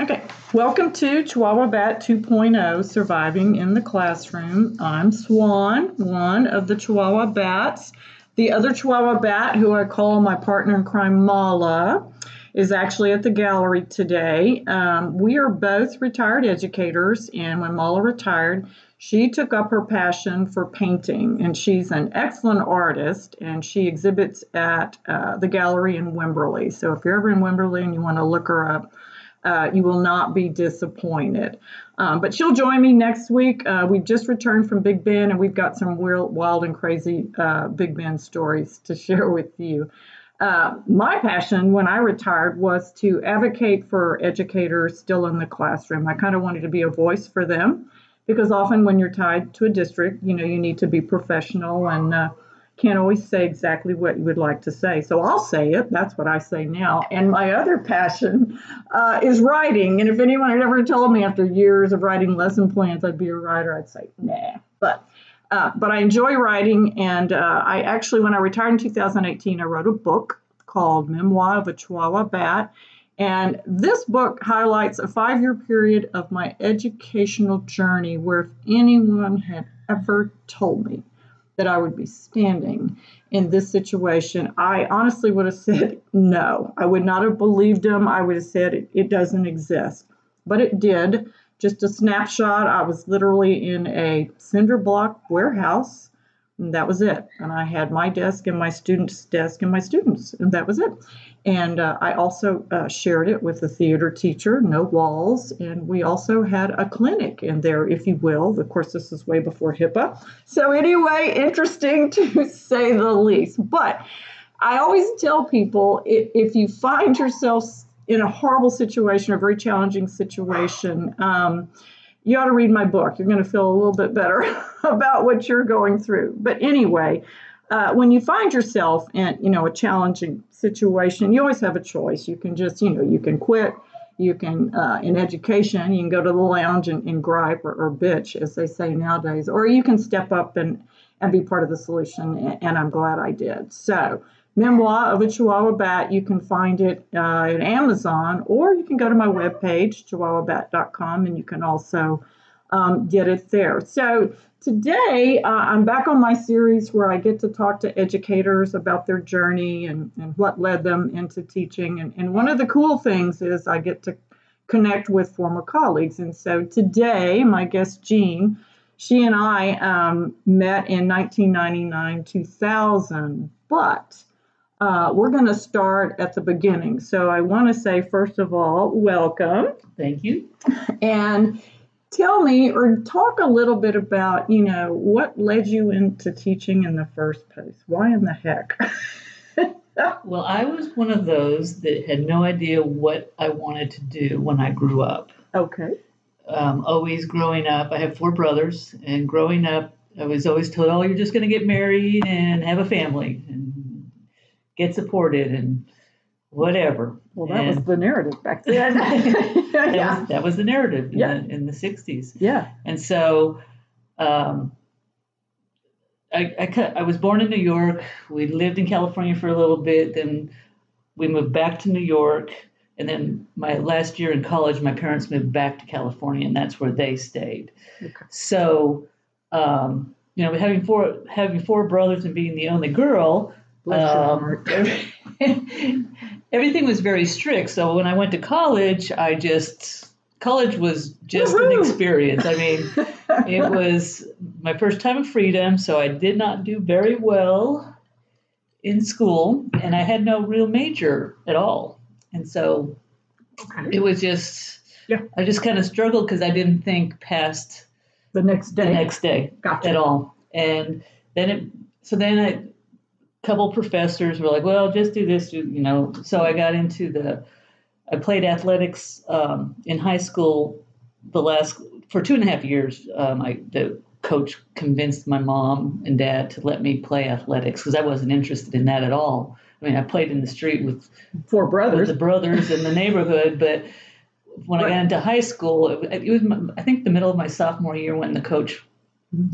Okay, welcome to Chihuahua Bat 2.0, Surviving in the Classroom. I'm Swan, one of the Chihuahua Bats. The other Chihuahua Bat, who I call my partner in crime, Mala, is actually at the gallery today. We are both retired educators, and when Mala retired, she took up her passion for painting, and she's an excellent artist, and she exhibits at the gallery in Wimberley. So if you're ever in Wimberley and you want to look her up, you will not be disappointed. But she'll join me next week. We've just returned from Big Ben, and we've got some real wild and crazy Big Ben stories to share with you. My passion when I retired was to advocate for educators still in the classroom. I kind of wanted to be a voice for them, because often when you're tied to a district, you know, you need to be professional and can't always say exactly what you would like to say. So I'll say it. That's what I say now. And my other passion is writing. And if anyone had ever told me after years of writing lesson plans I'd be a writer, I'd say, nah. But I enjoy writing. And I actually, when I retired in 2018, I wrote a book called Memoir of a Chihuahua Bat. And this book highlights a 5-year period of my educational journey where if anyone had ever told me that I would be standing in this situation, I honestly would have said no. I would not have believed him. I would have said it doesn't exist. But it did. Just a snapshot. I was literally in a cinder block warehouse, and that was it. And I had my desk and my students' desk and my students, and that was it. And I also shared it with a theater teacher, no walls. And we also had a clinic in there, if you will. Of course, this is way before HIPAA. So anyway, interesting to say the least. But I always tell people, if you find yourself in a horrible situation, a very challenging situation, you ought to read my book. You're going to feel a little bit better about what you're going through. But anyway, when you find yourself in, you know, a challenging situation, you always have a choice. You can just, you know, you can quit. You can, in education, you can go to the lounge and gripe or bitch, as they say nowadays, or you can step up and be part of the solution, and I'm glad I did. So, Memoir of a Chihuahua Bat, you can find it at Amazon, or you can go to my webpage, ChihuahuaBat.com, and you can also get it there. So today, I'm back on my series where I get to talk to educators about their journey and what led them into teaching. And one of the cool things is I get to connect with former colleagues. And so today, my guest, Jeanne, she and I met in 1999-2000, but we're going to start at the beginning. So I want to say, first of all, welcome. Thank you. And tell me, or talk a little bit about, you know, what led you into teaching in the first place? Why in the heck? Well, I was one of those that had no idea what I wanted to do when I grew up. Okay. Always growing up, I have 4 brothers, and growing up, I was always told, oh, you're just going to get married and have a family and get supported and whatever. Well, that was the narrative back then. That was the narrative in the 60s. Yeah. And so I was born in New York. We lived in California for a little bit. Then we moved back to New York. And then my last year in college, my parents moved back to California, and that's where they stayed. Okay. So, you know, having four brothers and being the only girl, everything was very strict. So when I went to college, college was just an experience. I mean, it was my first time of freedom, so I did not do very well in school, and I had no real major at all. And so it was just, I just kind of struggled because I didn't think past the next day gotcha. At all. And then a couple professors were like, well, just do this, you know. So I got into I played athletics in high school for 2.5 years. The coach convinced my mom and dad to let me play athletics because I wasn't interested in that at all. I mean, I played in the street with 4 brothers, the brothers in the neighborhood. But when I got into high school, I think the middle of my sophomore year when the coach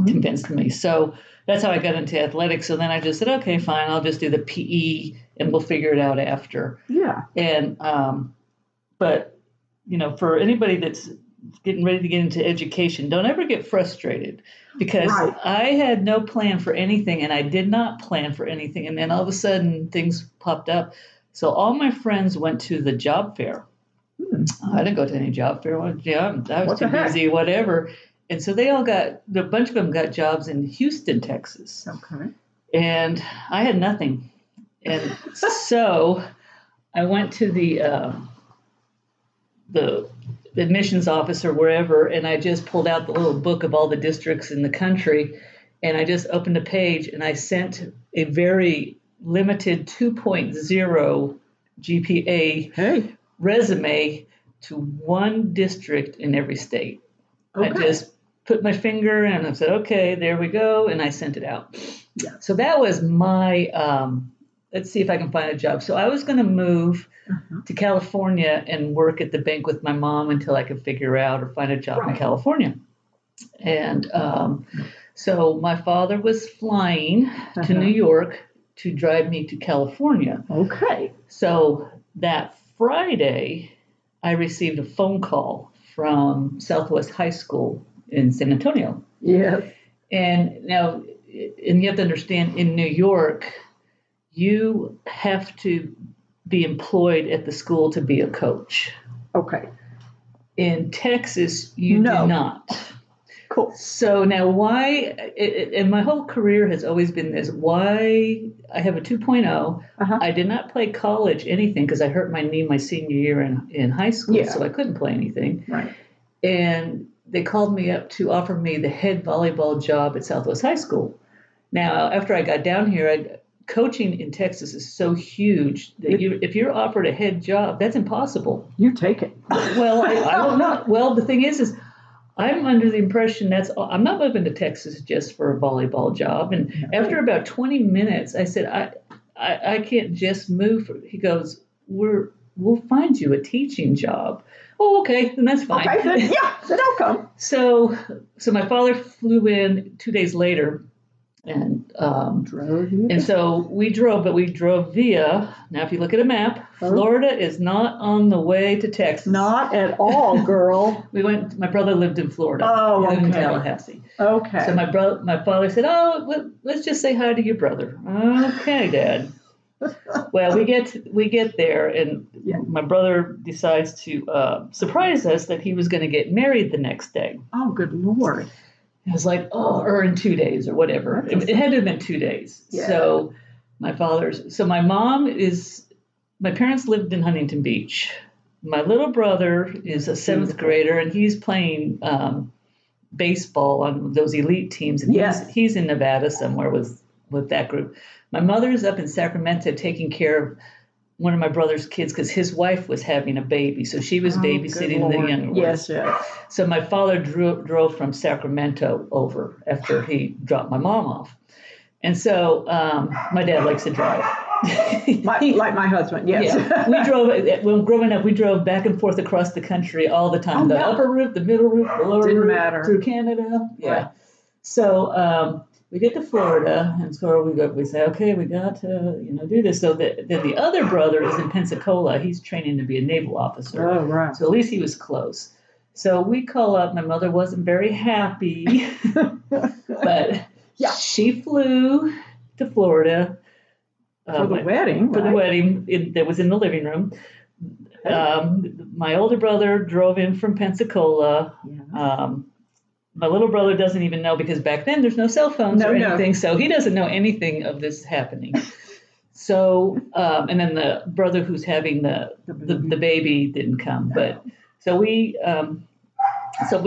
convinced me. So that's how I got into athletics. So then I just said, okay, fine, I'll just do the P.E. and we'll figure it out after. Yeah. And but you know, for anybody that's getting ready to get into education, don't ever get frustrated, because right. I had no plan for anything, and I did not plan for anything. And then all of a sudden things popped up. So all my friends went to the job fair. I didn't go to any job fair. I was too busy, whatever. And so they all got, a bunch of them got jobs in Houston, Texas. Okay. And I had nothing. And so I went to the admissions office or wherever, and I just pulled out the little book of all the districts in the country, and I just opened a page, and I sent a very limited 2.0 GPA resume to one district in every state. Okay. I just put my finger and I said, okay, there we go. And I sent it out. Yeah. So that was my, let's see if I can find a job. So I was going to move to California and work at the bank with my mom until I could figure out or find a job in California. And so my father was flying to New York to drive me to California. Okay. So that Friday, I received a phone call from Southwest High School in San Antonio. Yes. And now, and you have to understand, in New York, you have to be employed at the school to be a coach. Okay. In Texas, you do not. Cool. So now why, and my whole career has always been this, why I have a 2.0. I did not play college anything because I hurt my knee my senior year in high school, so I couldn't play anything. Right. And they called me up to offer me the head volleyball job at Southwest High School. Now, after I got down here, coaching in Texas is so huge that if you're offered a head job, that's impossible. You take it. Well, I don't know. Well, the thing is I'm under the impression I'm not moving to Texas just for a volleyball job. And after about 20 minutes, I said, I can't just move. He goes, we'll find you a teaching job. Oh, okay. Then that's fine. Okay, then, yeah, then I'll come. So my father flew in 2 days later and so we drove, but we drove via, now if you look at a map, Florida is not on the way to Texas. Not at all, girl. My brother lived in Florida. Oh, okay. He lived in Tallahassee. Okay. So my father said, let's just say hi to your brother. Okay, Dad. Well, we get there, and my brother decides to surprise us that he was going to get married the next day. Oh, good Lord. I was like, or in 2 days or whatever. It had to have been 2 days. Yeah. So my parents lived in Huntington Beach. My little brother is a seventh grader, and he's playing baseball on those elite teams. And he's in Nevada somewhere with that group. My mother's up in Sacramento taking care of one of my brother's kids because his wife was having a baby. So she was babysitting the younger one. Yes. So my father drove from Sacramento over after he dropped my mom off. And so my dad likes to drive. Like my husband, yes. Yeah. Growing up, we drove back and forth across the country all the time. Upper route, the middle route, the lower route, through Canada. Yeah. Right. So we get to Florida, and so we say, okay, we got to, do this. So then the other brother is in Pensacola. He's training to be a naval officer. Oh, right. So at least he was close. So we call up. My mother wasn't very happy, but she flew to Florida for the wedding that was in the living room. My older brother drove in from Pensacola. Yeah. My little brother doesn't even know, because back then there's no cell phones or anything. So he doesn't know anything of this happening. So, and then the brother who's having the baby didn't come. But so we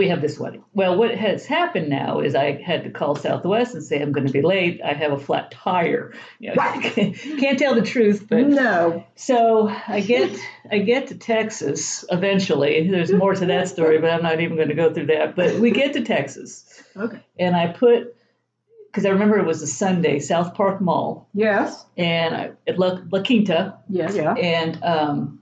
have this wedding. Well, what has happened now is I had to call Southwest and say, I'm going to be late. I have a flat tire. Can't tell the truth, but no. So I get to Texas eventually. There's more to that story, but I'm not even going to go through that. But we get to Texas. Okay. And because I remember it was a Sunday, South Park Mall. Yes. And at La Quinta. Yes. Yeah. And,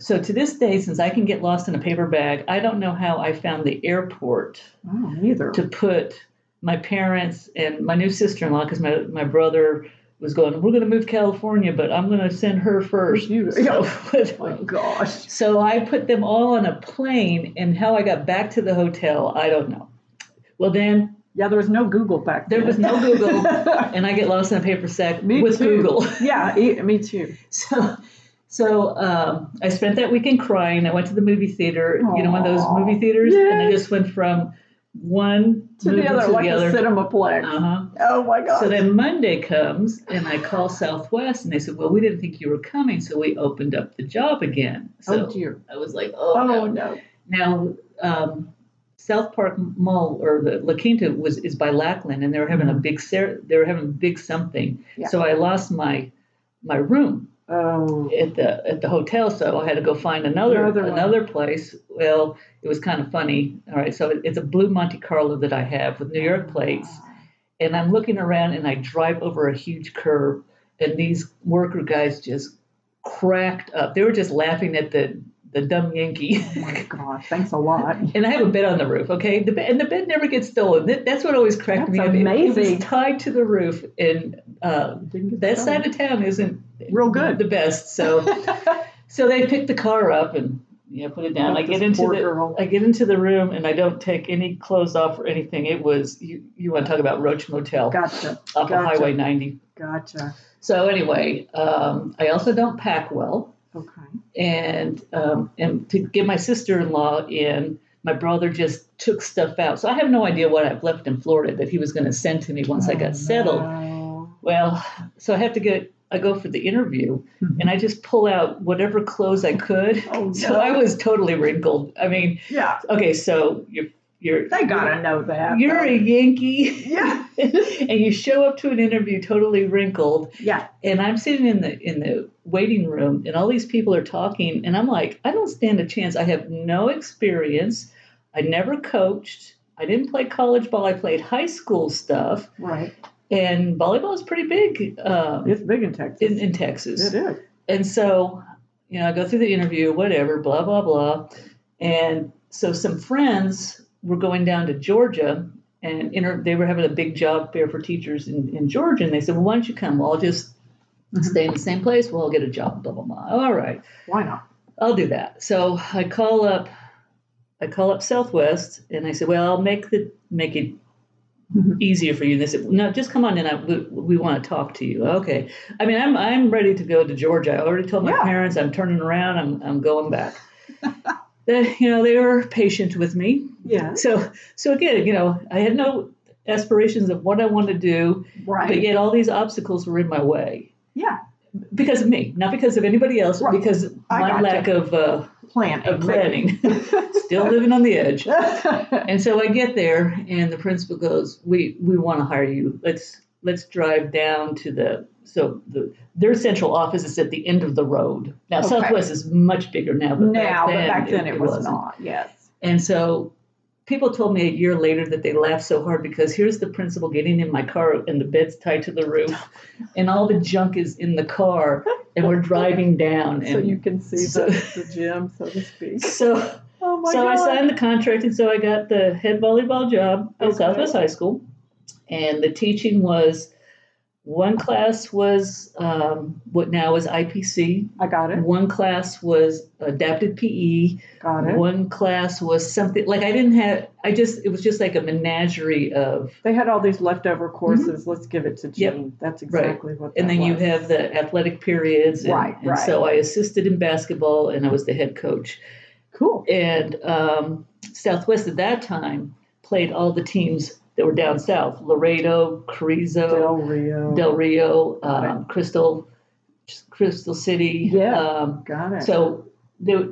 so to this day, since I can get lost in a paper bag, I don't know how I found the airport to put my parents and my new sister-in-law, because my brother was going, we're going to move to California, but I'm going to send her first. Oh, my gosh. So I put them all on a plane, and how I got back to the hotel, I don't know. Well, then. Yeah, there was no Google back then. There was no Google, and I get lost in a paper sack Google. Yeah, me too. So I spent that weekend crying. I went to the movie theater, Aww. You know, one of those movie theaters, yes. And I just went from one to the other, like a Cinemaplex. Uh-huh. Oh, my God. So then Monday comes, and I call Southwest, and they said, well, we didn't think you were coming, so we opened up the job again. So I was like, oh, no. Now, South Park Mall or the La Quinta is by Lackland, and they were having a big something. Yeah. So I lost my room at the hotel, so I had to go find another place. Well, it was kind of funny. All right, so it's a blue Monte Carlo that I have with New York plates, and I'm looking around, and I drive over a huge curve, and these worker guys just cracked up. They were just laughing at the dumb Yankee. Oh my God, thanks a lot. And I have a bed on the roof, okay? And the bed never gets stolen. That's what always cracked me up. That's amazing. It was tied to the roof, and that side of town isn't real good. The best. So so they pick the car up and put it down. I get into the room, and I don't take any clothes off or anything. It was, you want to talk about Roach Motel. Gotcha. Off of Highway 90. Gotcha. So anyway, I also don't pack well. Okay. And to get my sister-in-law in, my brother just took stuff out. So I have no idea what I've left in Florida that he was going to send to me once I got settled. No. Well, so I go for the interview, and I just pull out whatever clothes I could. So I was totally wrinkled. I mean, yeah. Okay, so you're they gotta know that. You're a Yankee. Yeah. And you show up to an interview totally wrinkled. Yeah. And I'm sitting in the waiting room, and all these people are talking, and I'm like, I don't stand a chance. I have no experience. I never coached. I didn't play college ball. I played high school stuff. Right. And volleyball is pretty big. It's big in Texas. In Texas. It is. And so, I go through the interview, whatever, blah, blah, blah. And so some friends were going down to Georgia, and they were having a big job fair for teachers in Georgia. And they said, well, why don't you come? Well, I'll just stay in the same place. Well, I'll get a job, blah, blah, blah. All right. Why not? I'll do that. So I call up Southwest, and I said, well, I'll make it easier for you. And they said, no, just come on in. We want to talk to you. Okay. I mean, I'm ready to go to Georgia. I already told my parents I'm turning around. I'm going back. They were patient with me. Yeah. So again, I had no aspirations of what I wanted to do, right. But yet all these obstacles were in my way. Yeah. Because of me, not because of anybody else, right. Because of my lack of planning. Still living on the edge. And so I get there, and the principal goes, "We want to hire you. Let's drive down to their central office is at the end of the road. Now, okay. Southwest is much bigger now. But back then it was not. Yes. And so people told me a year later that they laughed so hard because here's the principal getting in my car, and the bed's tied to the roof, and all the junk is in the car, and we're driving down. And so you can see the gym, so to speak. So, I signed the contract, and so I got the head volleyball job at Southwest High School, and the teaching was... One class was what now is IPC. I got it. One class was adapted P.E. Got it. One class was something like it was just like a menagerie of. They had all these leftover courses. Mm-hmm. Let's give it to Jeanne. Yep. That's exactly right. And then you have the athletic periods. And so I assisted in basketball, and I was the head coach. Cool. And Southwest at that time played all the teams that were down south, Laredo, Carrizo, Del Rio, Crystal City. Yeah, got it. So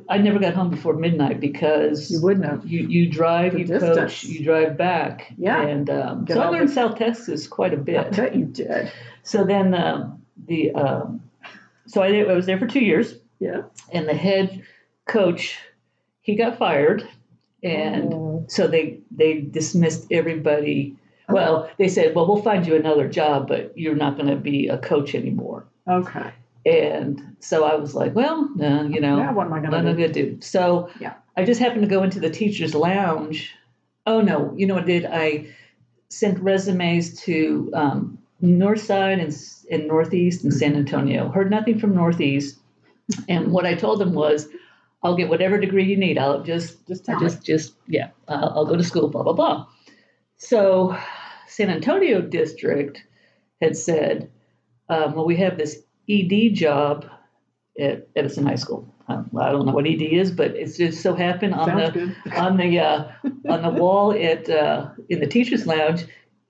I never got home before midnight because you wouldn't have. You drive, you distance. Coach, you drive back. Yeah, and so I learned South Texas quite a bit. I bet you did. So then I was there for 2 years. Yeah, and the head coach, he got fired. And so they dismissed everybody. Okay. Well, they said, well, we'll find you another job, but you're not going to be a coach anymore. Okay. And so I was like, well, no, what am I going to do? So I just happened to go into the teacher's lounge. Oh, no. You know what I did? I sent resumes to Northside and Northeast and San Antonio. Heard nothing from Northeast. And what I told them was, I'll get whatever degree you need. I'll I'll go to school, blah, blah, blah. So San Antonio District had said, well, we have this ED job at Edison High School. I don't know what ED is, but it just so happened on the wall at in the teachers' lounge,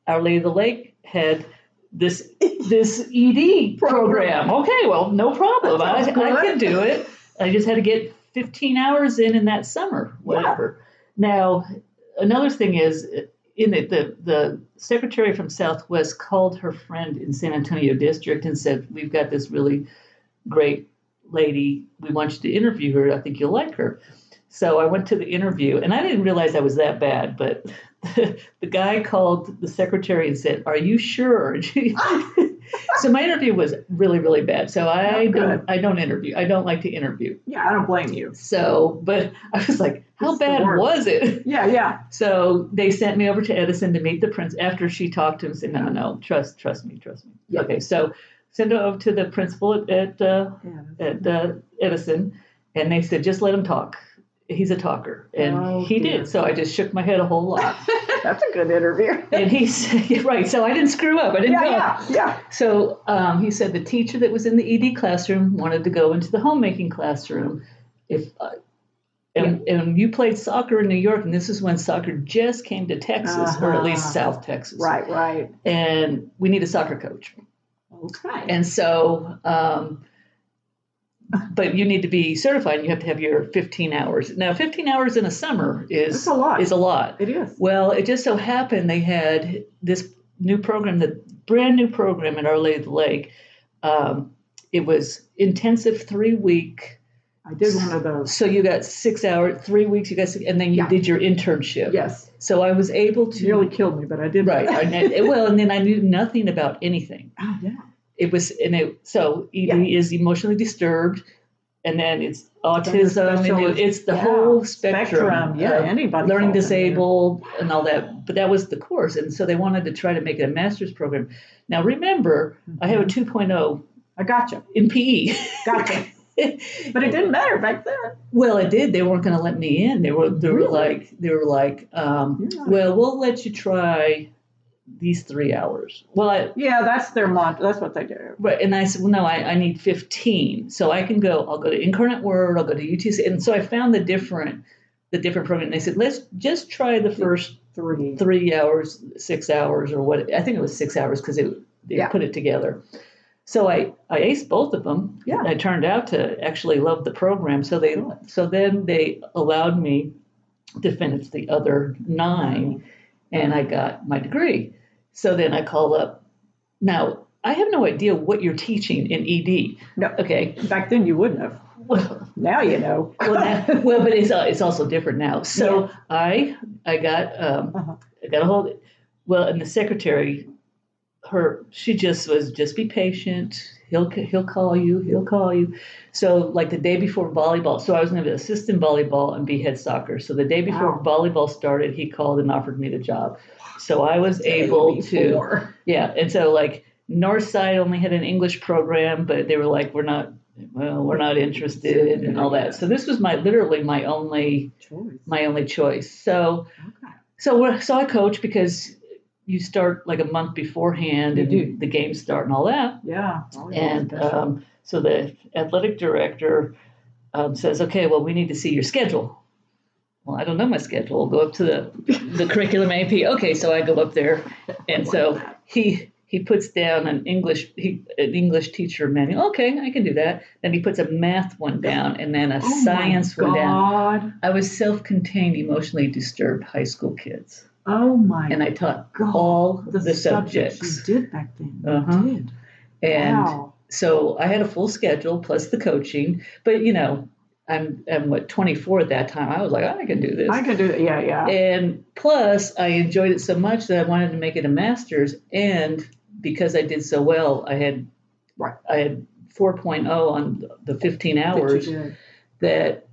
Our Lady of the Lake had this ED program. Okay, well, no problem. I can do it. I just had to get 15 hours in that summer, whatever. Yeah. Now, another thing is, in the secretary from Southwest called her friend in San Antonio District and said, "We've got this really great lady. We want you to interview her. I think you'll like her." So I went to the interview, and I didn't realize I was that bad, but the guy called the secretary and said, "Are you sure?" So my interview was really, really bad. So I don't interview. I don't like to interview. Yeah, I don't blame you. So, but I was like, how bad was it? Yeah, yeah. So they sent me over to Edison to meet the principal. After she talked to him, said, no, trust me. Yeah. Okay, so send her over to the principal at Edison, and they said, just let him talk. He's a talker, and he did. So I just shook my head a whole lot. That's a good interview. And he said, right, so I didn't screw up. I didn't go. Yeah. So he said the teacher that was in the ED classroom wanted to go into the homemaking classroom. And you played soccer in New York, and this is when soccer just came to Texas, or at least South Texas. Right. And we need a soccer coach. Okay. And so but you need to be certified, and you have to have your 15 hours. Now, 15 hours in a summer is a lot. It is. Well, it just so happened they had this new program, the brand new program at Our Lady of the Lake. It was intensive 3-week. I did one of those. So you got 6 hours, 3 weeks, and then you did your internship. Yes. So I was able to. It nearly killed me, but I did. Right. And then I knew nothing about anything. Oh, yeah. ED is emotionally disturbed, and then it's autism. It's the whole spectrum. Yeah, anybody. Learning disabled and all that. But that was the course, and so they wanted to try to make it a master's program. Now remember, I have a 2.0. I gotcha. In P.E. Gotcha. But it didn't matter back then. Well, it did. They weren't going to let me in. They were like, we'll let you try these 3 hours. Well, that's their mantra. That's what they do. Right. And I said, well, no, I need 15. So I'll go to Incarnate Word, I'll go to UTC. And so I found the different program. And they said, let's just try the first three hours, 6 hours, or what. I think it was 6 hours because they put it together. So I aced both of them. Yeah. And I turned out to actually love the program. So then they allowed me to finish the other 9. Mm-hmm. And I got my degree. So then I call up. Now, I have no idea what you're teaching in ED. No. Okay. Back then you wouldn't have. Well, now you know. But it's also different now. So yeah. I got a hold of it. Well, and the secretary, she just was, just be patient. He'll call you. He'll call you. So like the day before volleyball, so I was going to assist in volleyball and be head soccer. So the day before volleyball started, he called and offered me the job. So I was able to, And so like Northside only had an English program, but they were like, we're not interested and all that. So this was my only choice. So, okay. so I coach because you start like a month beforehand and the games start and all that. Yeah. And so the athletic director says, okay, well, we need to see your schedule. Well, I don't know my schedule. I'll go up to the curriculum AP. Okay. So I go up there. And so he puts down an English teacher manual. Okay. I can do that. Then he puts a math one down and then a science one down. I was self-contained, emotionally disturbed high school kids. Oh my! And I taught all the subjects you did back then. You did, and so I had a full schedule plus the coaching. But you know, I'm 24 at that time. I was like, I can do this. I can do it. Yeah. And plus, I enjoyed it so much that I wanted to make it a master's. And because I did so well, I had 4.0 on the 15 hours. that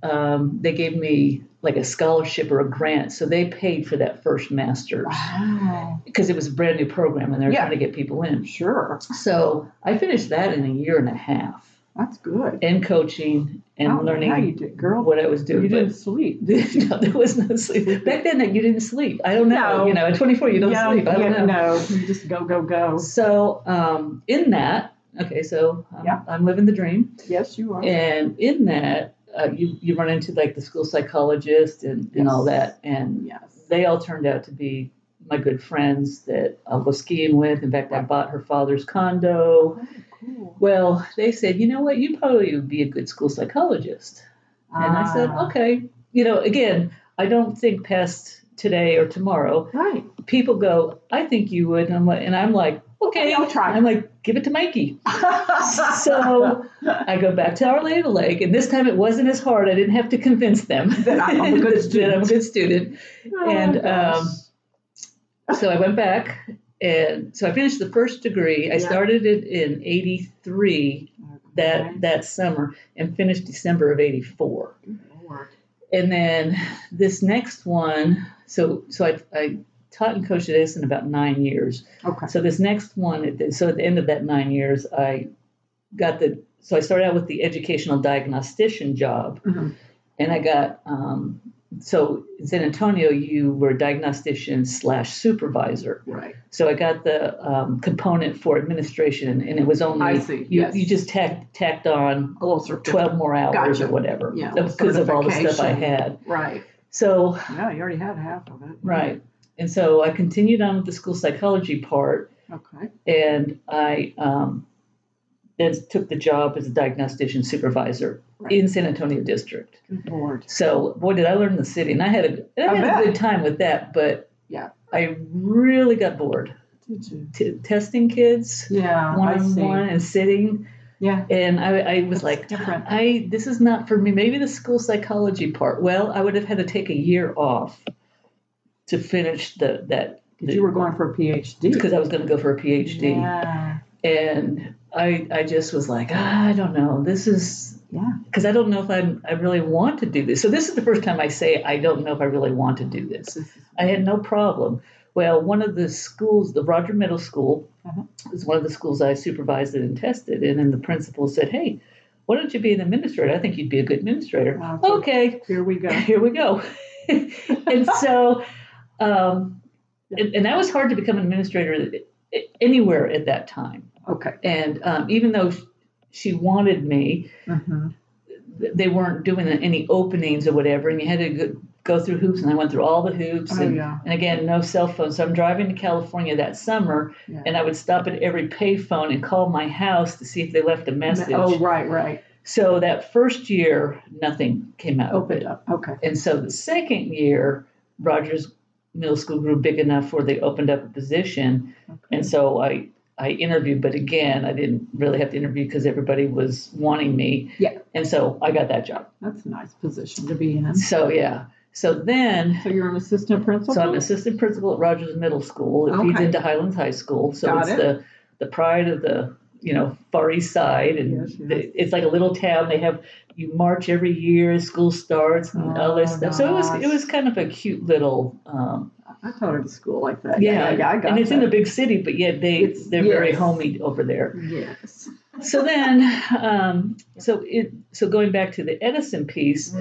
they gave me like a scholarship or a grant. So they paid for that first master's. Wow. Because it was a brand new program and they were trying to get people in. Sure. So I finished that in a year and a half. That's good. And coaching and learning what I was doing. You didn't sleep. No, there was no sleep. Back then, you didn't sleep. I don't know. No. You know, at 24, you don't sleep. I don't know. No, you just go, go, go. So in that, I'm living the dream. Yes, you are. And in that, you run into like the school psychologist and all that. And they all turned out to be my good friends that I was skiing with. In fact, I bought her father's condo. Oh, cool. Well, they said, you know what? You probably would be a good school psychologist. And I said, okay. You know, again, I don't think past today or tomorrow. Right. People go, I think you would. And I'm like, okay, I'll try. I'm like, give it to Mikey. So I go back to Our Lady of the Lake, and this time it wasn't as hard. I didn't have to convince them that I'm a good student. Oh, and so I went back, and so I finished the first degree. I started it in 83 that summer and finished December of 84. And then this next one, so I taught and coached at Edison about 9 years. Okay. So this next one, so at the end of that 9 years, so I started out with the educational diagnostician job, and I got so in San Antonio, you were diagnostician / supervisor. Right. So I got the component for administration, and it was only you just tacked on a little 12 more hours or whatever because of all the stuff I had. Right. So you already had half of it. Right. And so I continued on with the school psychology part. Okay. And I then took the job as a diagnostician supervisor in San Antonio District. Good Lord. So, boy, did I learn in the city. And I had a good time with that, but I really got bored. Did you? Testing kids one-on-one and sitting. Yeah. And I was different. This is not for me. Maybe the school psychology part. Well, I would have had to take a year off to finish that. Because you were going for a PhD. Because I was going to go for a PhD. Yeah. And I just was like, I don't know. This is, because I don't know if I really want to do this. So this is the first time I say, I don't know if I really want to do this. I had no problem. Well, one of the schools, the Rogers Middle School, was one of the schools I supervised and tested. And then the principal said, hey, why don't you be an administrator? I think you'd be a good administrator. Okay. Here we go. And so, and that was hard to become an administrator anywhere at that time. Okay. And even though she wanted me, they weren't doing any openings or whatever, and you had to go through hoops, and I went through all the hoops. And again, no cell phone. So I'm driving to California that summer, and I would stop at every pay phone and call my house to see if they left a message. Oh, right. So that first year, nothing came out of it. Okay. And so the second year, Rogers Middle School grew big enough where they opened up a position. Okay. And so I interviewed, but again, I didn't really have to interview because everybody was wanting me. Yeah. And so I got that job. That's a nice position to be in. So you're an assistant principal? So I'm an assistant principal at Rogers Middle School. It feeds into Highlands High School. So the pride of the, Far East Side. And it's like a little town. They have, you march every year, school starts and all this stuff. Gosh. So it was kind of a cute little, I taught at a school like that. Yeah, I got it. And it's in a big city, but yet they're very homey over there. Yes. So then, so going back to the Edison piece,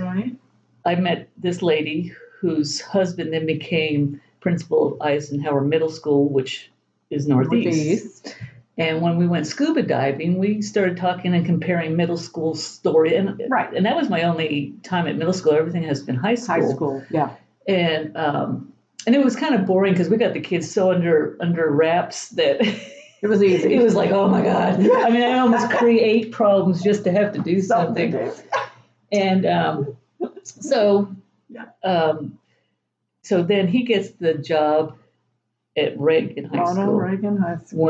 I met this lady whose husband then became principal of Eisenhower Middle School, which is Northeast. And when we went scuba diving, we started talking and comparing middle school story. And that was my only time at middle school. Everything has been high school. And and it was kind of boring because we got the kids so under wraps that it was easy. It was like, oh my God. I mean, I almost create problems just to have to do something. And so then he gets the job at Ronald Reagan High School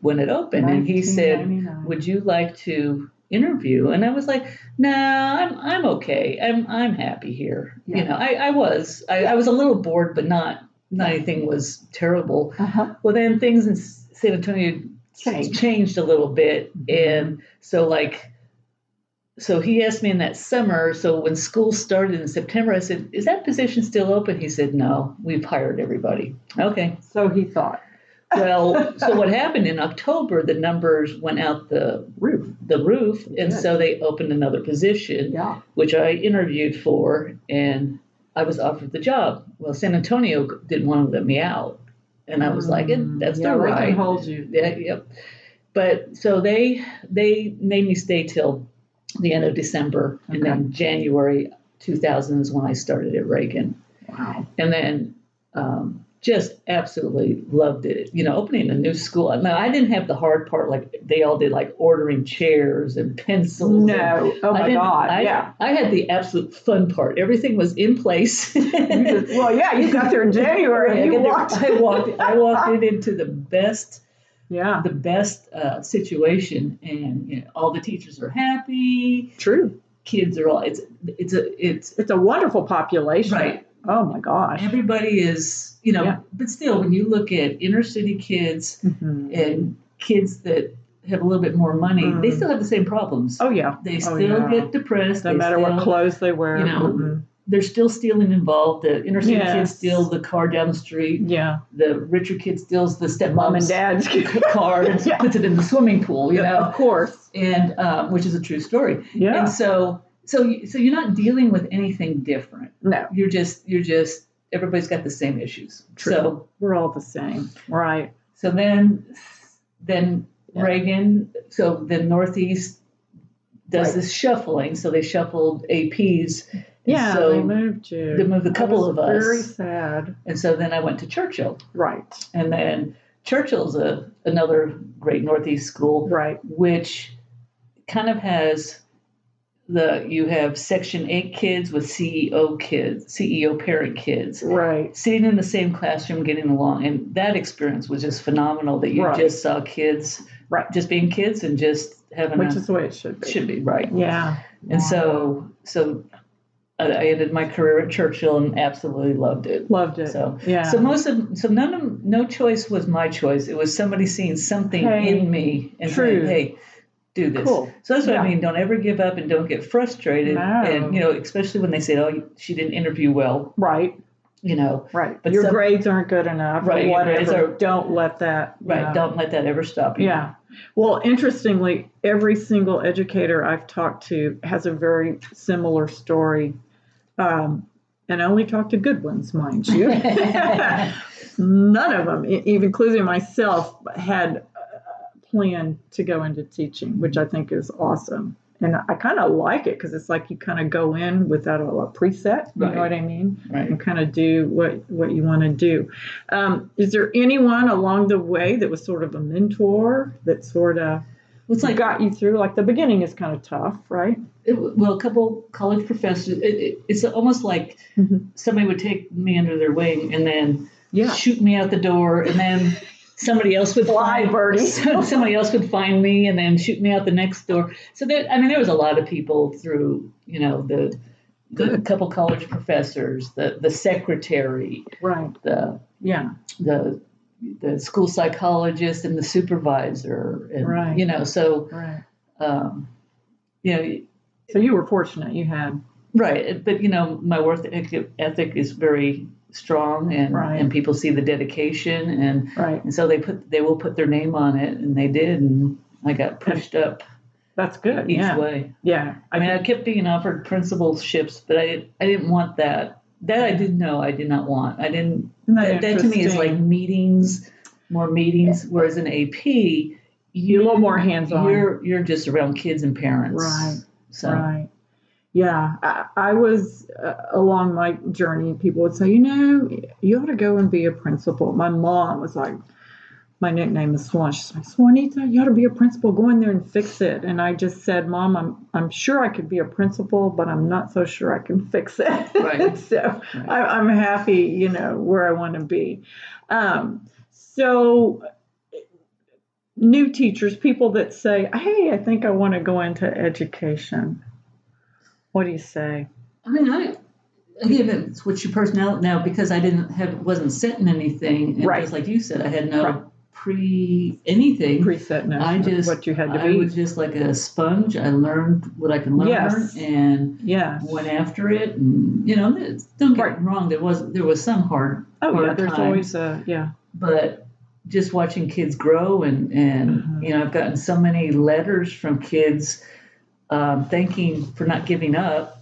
when it opened, and he said, "Would you like to interview?" And I was like, "Nah, I'm okay. I'm happy here." Yeah. I was a little bored, but not anything was terrible. Well, then things in San Antonio changed a little bit, and so like So he asked me in that summer, so when school started in September, I said, is that position still open? He said, no, we've hired everybody. Okay. So he thought. Well, so what happened in October, the numbers went out the roof, and so they opened another position, which I interviewed for, and I was offered the job. Well, San Antonio didn't want to let me out, and I was like, that's not right. Yeah, we can hold you. Yep. But so they made me stay till the end of December, and then January 2000 is when I started at Reagan. Wow. And then just absolutely loved it. You know, opening a new school. I didn't have the hard part like they all did, like ordering chairs and pencils. No. And I had the absolute fun part. Everything was in place. You got there in January and I walked into the best. Yeah, the best situation, and you know, all the teachers are happy. True, kids are all. It's a wonderful population. Right. Oh my gosh. Everybody is, you know, but still, when you look at inner city kids and kids that have a little bit more money, they still have the same problems. Oh yeah, they still get depressed. No matter what clothes they wear, you know. They're still stealing involved. The inner city kid steals the car down the street. Yeah. The richer kid steals the stepmom and dad's car and puts it in the swimming pool, you know. Of course. And which is a true story. Yeah. And so you're not dealing with anything different. No. You're just everybody's got the same issues. True. So we're all the same. Right. So then Reagan, so the Northeast does this shuffling. So they shuffled APs. Yeah, so they moved you. They moved a couple of us. Very sad. And so then I went to Churchill. Right. And then Churchill's another great Northeast school. Right. Which kind of has you have Section 8 kids with CEO parent kids. Right. Sitting in the same classroom, getting along. And that experience was just phenomenal that you just saw kids just being kids and just having which is the way it should be. Should be, right. Yeah. And so I ended my career at Churchill and absolutely loved it. Loved it. So yeah. So no choice was my choice. It was somebody seeing something in me and saying, "Hey, do this." Cool. So that's what I mean. Don't ever give up and don't get frustrated. No. And you know, especially when they say, "Oh, she didn't interview well." Right. You know. Right. But your grades aren't good enough. Right. Or whatever. Don't let that. Right. You know. Don't let that ever stop you. Yeah. Well, interestingly, every single educator I've talked to has a very similar story. And I only talk to good ones, mind you. None of them, even including myself, had planned to go into teaching, which I think is awesome. And I kind of like it because it's like you kind of go in without a preset. You know what I mean? Right. You kind of do what you want to do. Is there anyone along the way that was sort of a mentor that sort of got you through? Like the beginning is kind of tough, right? A couple college professors. It's almost like somebody would take me under their wing and then shoot me out the door, and then somebody else would find me and then shoot me out the next door. So there was a lot of people through, you know, the couple college professors, the secretary, right? The school psychologist and the supervisor, and you know, so. Right. You know, so you were fortunate you had. Right. But, you know, my work ethic is very strong, and and people see the dedication, and and so they will put their name on it, and they did, and I got pushed up. That's good. Each way. Yeah. I mean, I kept being offered principalships, but I didn't want that. That I didn't know I did not want. I didn't. That to me is like meetings, more meetings, whereas an AP... You're a little more hands-on. You're just around kids and parents. Right. So. Right. Yeah. I was, along my journey, people would say, you know, you ought to go and be a principal. My mom was like, my nickname is Swan. She's like, Swanita, you ought to be a principal. Go in there and fix it. And I just said, Mom, I'm sure I could be a principal, but I'm not so sure I can fix it. Right. So I'm happy, you know, where I want to be. New teachers, people that say, hey, I think I want to go into education. What do you say? I mean, again, it's what's your personality now, because I wasn't setting anything. And just like you said, I had no pre-anything. Preset notes. I was just like a sponge. I learned what I can learn and went after it. And, you know, don't get me wrong. There was some hard there's times, always but just watching kids grow and you know, I've gotten so many letters from kids thanking for not giving up.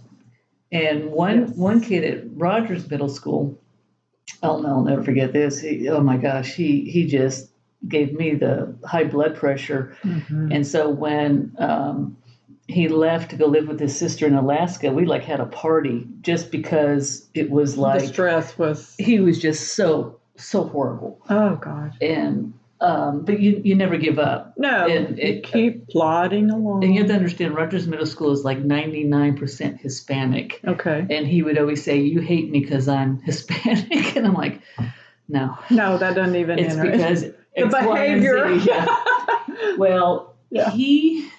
And one kid at Rogers Middle School, I'll never forget this. He just gave me the high blood pressure. Mm-hmm. And so when he left to go live with his sister in Alaska, we like had a party just because it was like the stress was. He was just so horrible. Oh God. And but you never give up. No, and you keep plodding along. And you have to understand, Rogers Middle School is like 99% Hispanic. Okay. And he would always say, "You hate me because I'm Hispanic," and I'm like, "No, that doesn't even." It's because the behavior. Well, he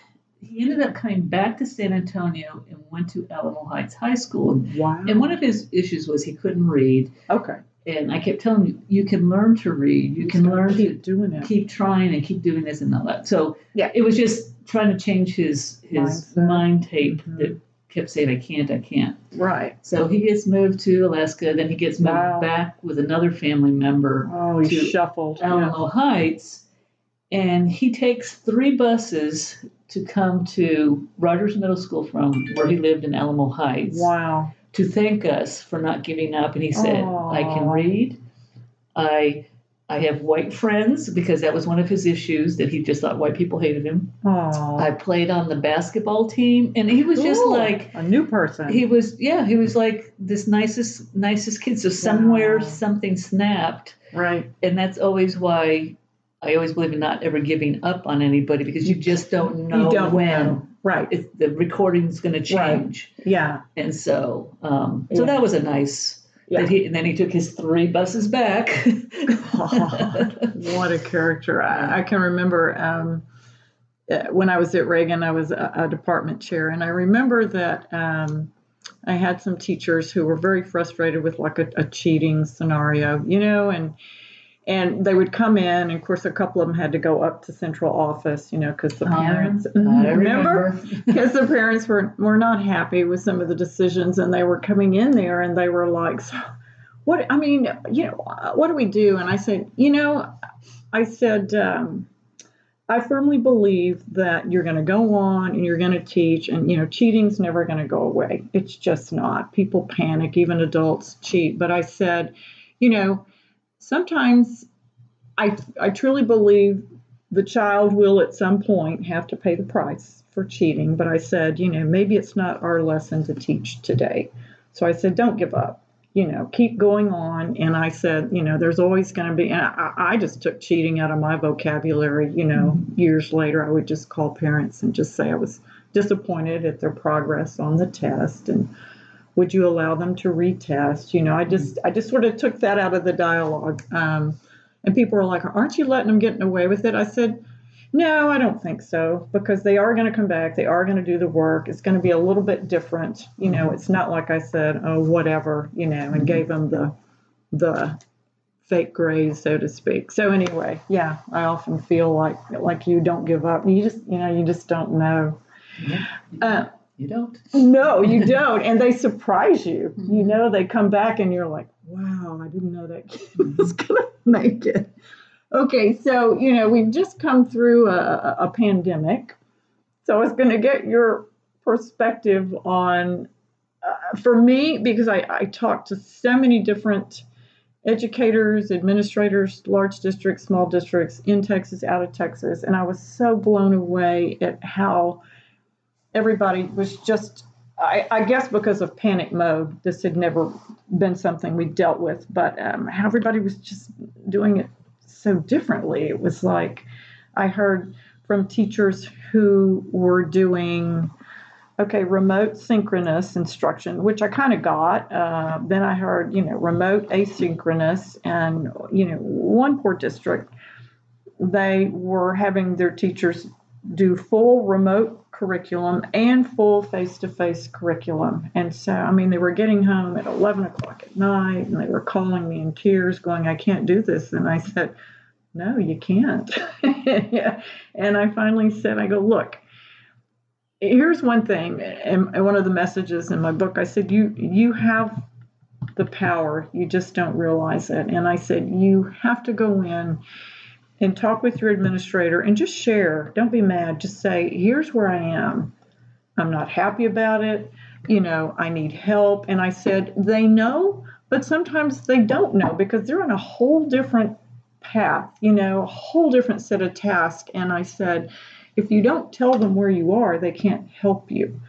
ended up coming back to San Antonio and went to Alamo Heights High School. Wow. And one of his issues was he couldn't read. Okay. And I kept telling him, you can learn to read. You can learn to doing it. Keep trying and keep doing this and all that. So it was just trying to change his mind tape that kept saying, I can't. Right. So he gets moved to Alaska. Then he gets moved back with another family member to shuffled. Alamo Heights. And he takes 3 buses to come to Rogers Middle School from where he lived in Alamo Heights. Wow. To thank us for not giving up. And he said, I can read. I have white friends, because that was one of his issues, that he just thought white people hated him. Aww. I played on the basketball team. And he was just like a new person. He was like this nicest kid. So somewhere something snapped. Right. And that's always why I always believe in not ever giving up on anybody, because you just don't know when. Right. The recording's going to change. Right. Yeah. And so that was a nice. Yeah. And then he took his 3 buses back. God, what a character. I can remember when I was at Reagan, I was a department chair. And I remember that I had some teachers who were very frustrated with like a cheating scenario, you know, and they would come in, and of course, a couple of them had to go up to central office, you know, because the parents, remember, because the parents were not happy with some of the decisions, and they were coming in there, and they were like, "So, what? I mean, you know, what do we do?" And I said, "You know," I said, "I firmly believe that you're going to go on and you're going to teach, and you know, cheating's never going to go away. It's just not. People panic, even adults cheat." But I said, "You know, sometimes I truly believe the child will at some point have to pay the price for cheating. But I said, you know, maybe it's not our lesson to teach today. So I said, don't give up, you know, keep going on." And I said, you know, there's always going to be, and I just took cheating out of my vocabulary, you know, years later, I would just call parents and just say I was disappointed at their progress on the test. And would you allow them to retest? You know, I just sort of took that out of the dialogue. And people were like, aren't you letting them get away with it? I said, no, I don't think so, because they are going to come back. They are going to do the work. It's going to be a little bit different. You know, it's not like I said, oh, whatever, you know, and gave them the fake grades, so to speak. So anyway, yeah, I often feel like you don't give up. You just don't know. You don't. No, you don't. And they surprise you. You know, they come back and you're like, wow, I didn't know that kid was going to make it. Okay, so, you know, we've just come through a pandemic. So I was going to get your perspective on, for me, because I talked to so many different educators, administrators, large districts, small districts, in Texas, out of Texas, and I was so blown away at how everybody was just, I guess because of panic mode, this had never been something we dealt with, but how everybody was just doing it so differently. It was like I heard from teachers who were doing, remote synchronous instruction, which I kind of got. Then I heard, you know, remote asynchronous, and, you know, one poor district, they were having their teachers do full remote curriculum and full face-to-face curriculum. And so, I mean, they were getting home at 11 o'clock at night, and they were calling me in tears going, I can't do this. And I said, no, you can't. And I finally said, I go, look, here's one thing, and one of the messages in my book, I said, you have the power, you just don't realize it. And I said, you have to go in and talk with your administrator and just share. Don't be mad. Just say, here's where I am. I'm not happy about it. You know, I need help. And I said, they know, but sometimes they don't know because they're on a whole different path, you know, a whole different set of tasks. And I said, if you don't tell them where you are, they can't help you.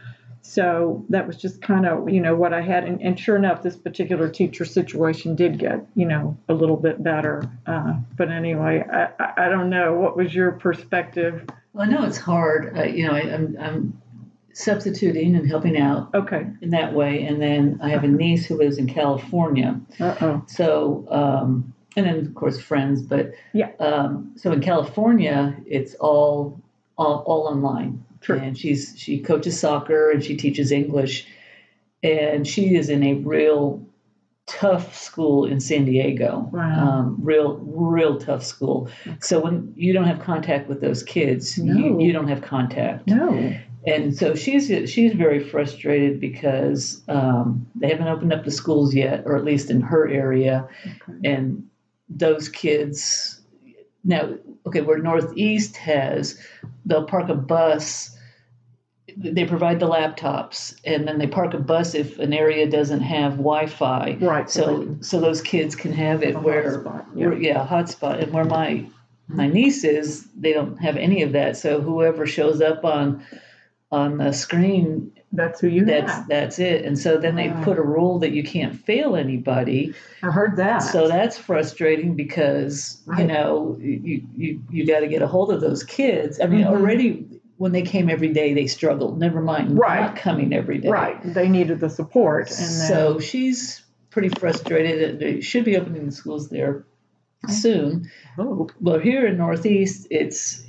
So that was just kind of, you know, what I had. And sure enough, this particular teacher situation did get, you know, a little bit better. But anyway, I don't know. What was your perspective? Well, I know it's hard. You know, I'm substituting and helping out in that way. And then I have a niece who lives in California. So, and then, of course, friends. But so in California, it's all online. Sure. And she coaches soccer and she teaches English, and she is in a real tough school in San Diego. Wow. Real tough school. So when you don't have contact with those kids, you don't have contact. No. And so she's very frustrated because they haven't opened up the schools yet, or at least in her area, and those kids. Now, where Northeast has, they'll park a bus, they provide the laptops, and then they park a bus if an area doesn't have Wi-Fi. Right. So those kids can have it hotspot. And where my niece is, they don't have any of that. So whoever shows up on the screen, that's who you have. That's it. And so then they put a rule that you can't fail anybody. I heard that. So that's frustrating because, you know, you got to get a hold of those kids. I mean, already when they came every day, they struggled. Never mind not coming every day. Right. They needed the support. And then... So she's pretty frustrated. They should be opening the schools there soon. Oh. Well, here in Northeast, it's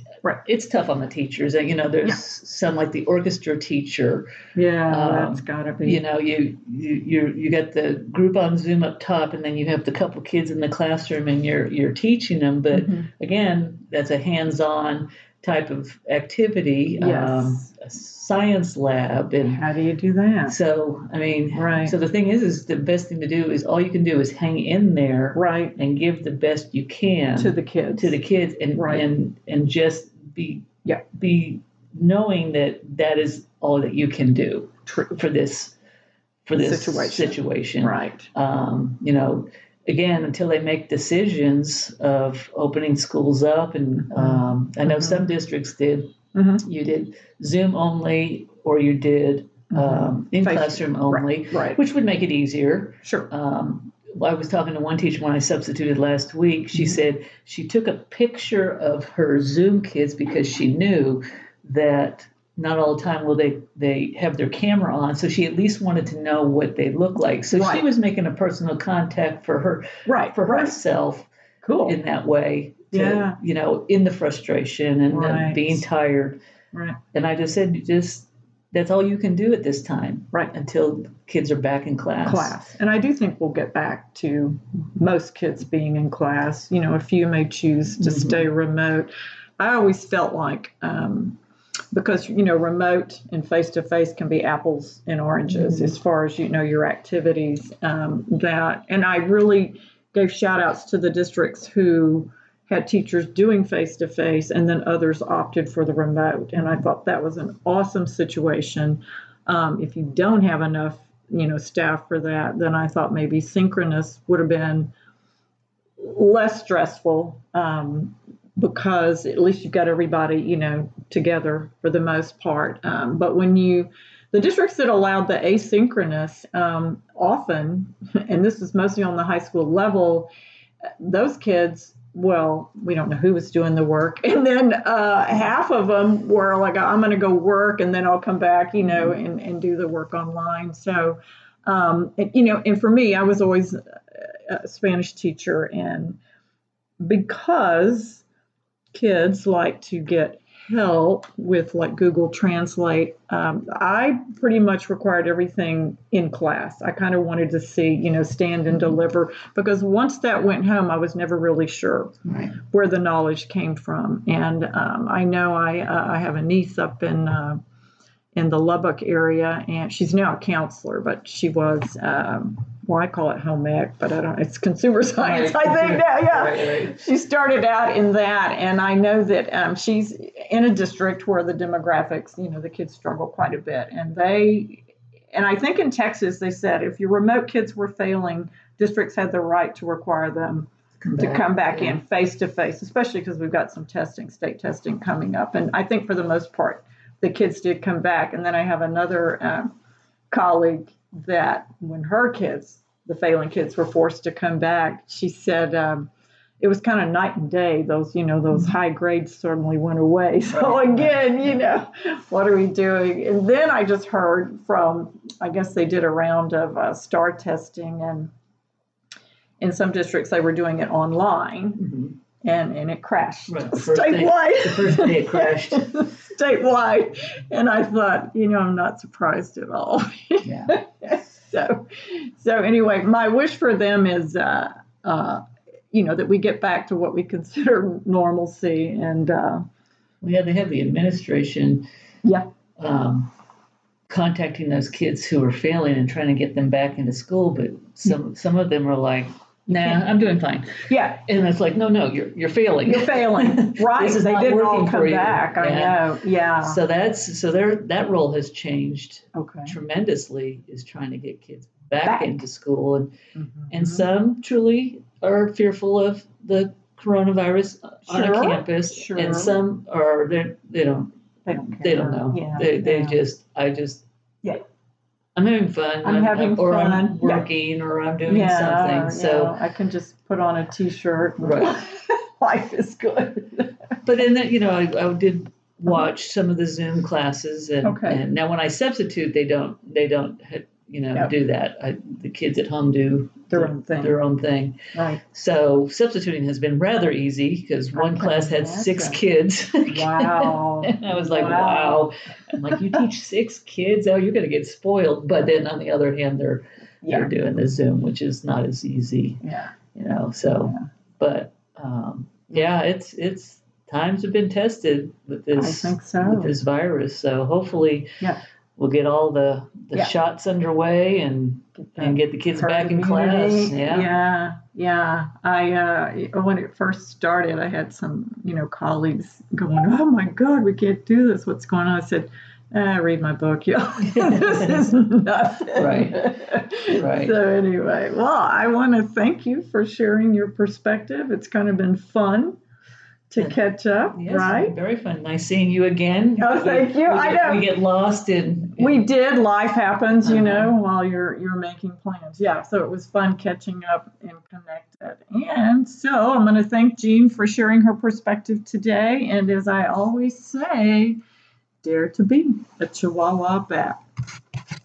tough on the teachers. And, you know, there's some like the orchestra teacher. Yeah, that's got to be. You know, you got the group on Zoom up top, and then you have the couple kids in the classroom, and you're teaching them. But again, that's a hands-on type of activity. Yes. A science lab. And how do you do that? So, I mean, so the thing is the best thing to do is all you can do is hang in there and give the best you can to the kids, and, and just be knowing that is all that you can do for this situation. Right. You know, again, until they make decisions of opening schools up. And I know some districts did. You did Zoom only, or you did in-classroom only, which would make it easier. Sure. I was talking to one teacher when I substituted last week. She said she took a picture of her Zoom kids because she knew that not all the time will they have their camera on, so she at least wanted to know what they look like. So she was making a personal contact for her herself in that way. To, you know, in the frustration and being tired. Right. And I just said, that's all you can do at this time. Right. Until kids are back in class. And I do think we'll get back to most kids being in class. You know, a few may choose to stay remote. I always felt like, because, you know, remote and face-to-face can be apples and oranges as far as, you know, your activities. And I really gave shout-outs to the districts who had teachers doing face-to-face, and then others opted for the remote. And I thought that was an awesome situation. If you don't have enough, you know, staff for that, then I thought maybe synchronous would have been less stressful, because at least you've got everybody, you know, together for the most part. But when the districts that allowed the asynchronous, often, and this was mostly on the high school level, those kids, well, we don't know who was doing the work. And then half of them were like, I'm going to go work and then I'll come back, you know, and do the work online. So, you know, and for me, I was always a Spanish teacher. And because kids like to get help with like Google Translate. I pretty much required everything in class. I kind of wanted to see, you know, stand and deliver, because once that went home, I was never really sure where the knowledge came from. And I know I have a niece up in the Lubbock area, and she's now a counselor, but she was, well, I call it home ec, but I don't, it's consumer science, I think. Yeah. Right. She started out in that. And I know that she's in a district where the demographics, you know, the kids struggle quite a bit. And they, and I think in Texas, they said if your remote kids were failing, districts had the right to require them to come back in face to face, especially because we've got some testing, state testing coming up. And I think for the most part, the kids did come back. And then I have another colleague that when her kids, the failing kids, were forced to come back, she said it was kind of night and day. Those, you know, those high grades certainly went away. So again, you know, what are we doing? And then I just heard from, I guess they did a round of STAR testing, and in some districts they were doing it online. Mm-hmm. And it crashed statewide. The first day it crashed. Statewide. And I thought, you know, I'm not surprised at all. Yeah. So anyway, my wish for them is, you know, that we get back to what we consider normalcy. And they have the administration contacting those kids who are failing and trying to get them back into school. But some of them are like, nah, I'm doing fine. Yeah. And it's like, no, you're failing. You're failing. Right. They didn't all come back. Yeah. I know. Yeah. So that role has changed tremendously, is trying to get kids back into school. And and some truly are fearful of the coronavirus on our campus. Sure. And some are, they don't know. Yeah. They just I'm having fun, or I'm working, or I'm doing something. So I can just put on a T-shirt. Right. Life is good. But in that, you know, I did watch some of the Zoom classes, and now when I substitute, they don't, you know, do that. The kids at home do their own thing. Right. So substituting has been rather easy, because one class had 6 kids. Wow. And I was like, wow. I'm like, you teach 6 kids? Oh, you're going to get spoiled. But then on the other hand, they're doing the Zoom, which is not as easy. Yeah. You know, so, but it's times have been tested with this, I think so, with this virus. So hopefully we'll get all the shots underway and get the kids back in class. Yeah. I when it first started, I had some, you know, colleagues going, "Oh my God, we can't do this. What's going on?" I said, "Read my book, y'all. This is nothing." Right. So anyway, well, I want to thank you for sharing your perspective. It's kind of been fun to catch up, right? Very fun. Nice seeing you again. Oh, thank you. I know. We get lost in we did. Life happens, you know, while you're making plans. Yeah, so it was fun catching up and connected. And so I'm going to thank Jeanne for sharing her perspective today. And as I always say, dare to be a Chihuahua bat.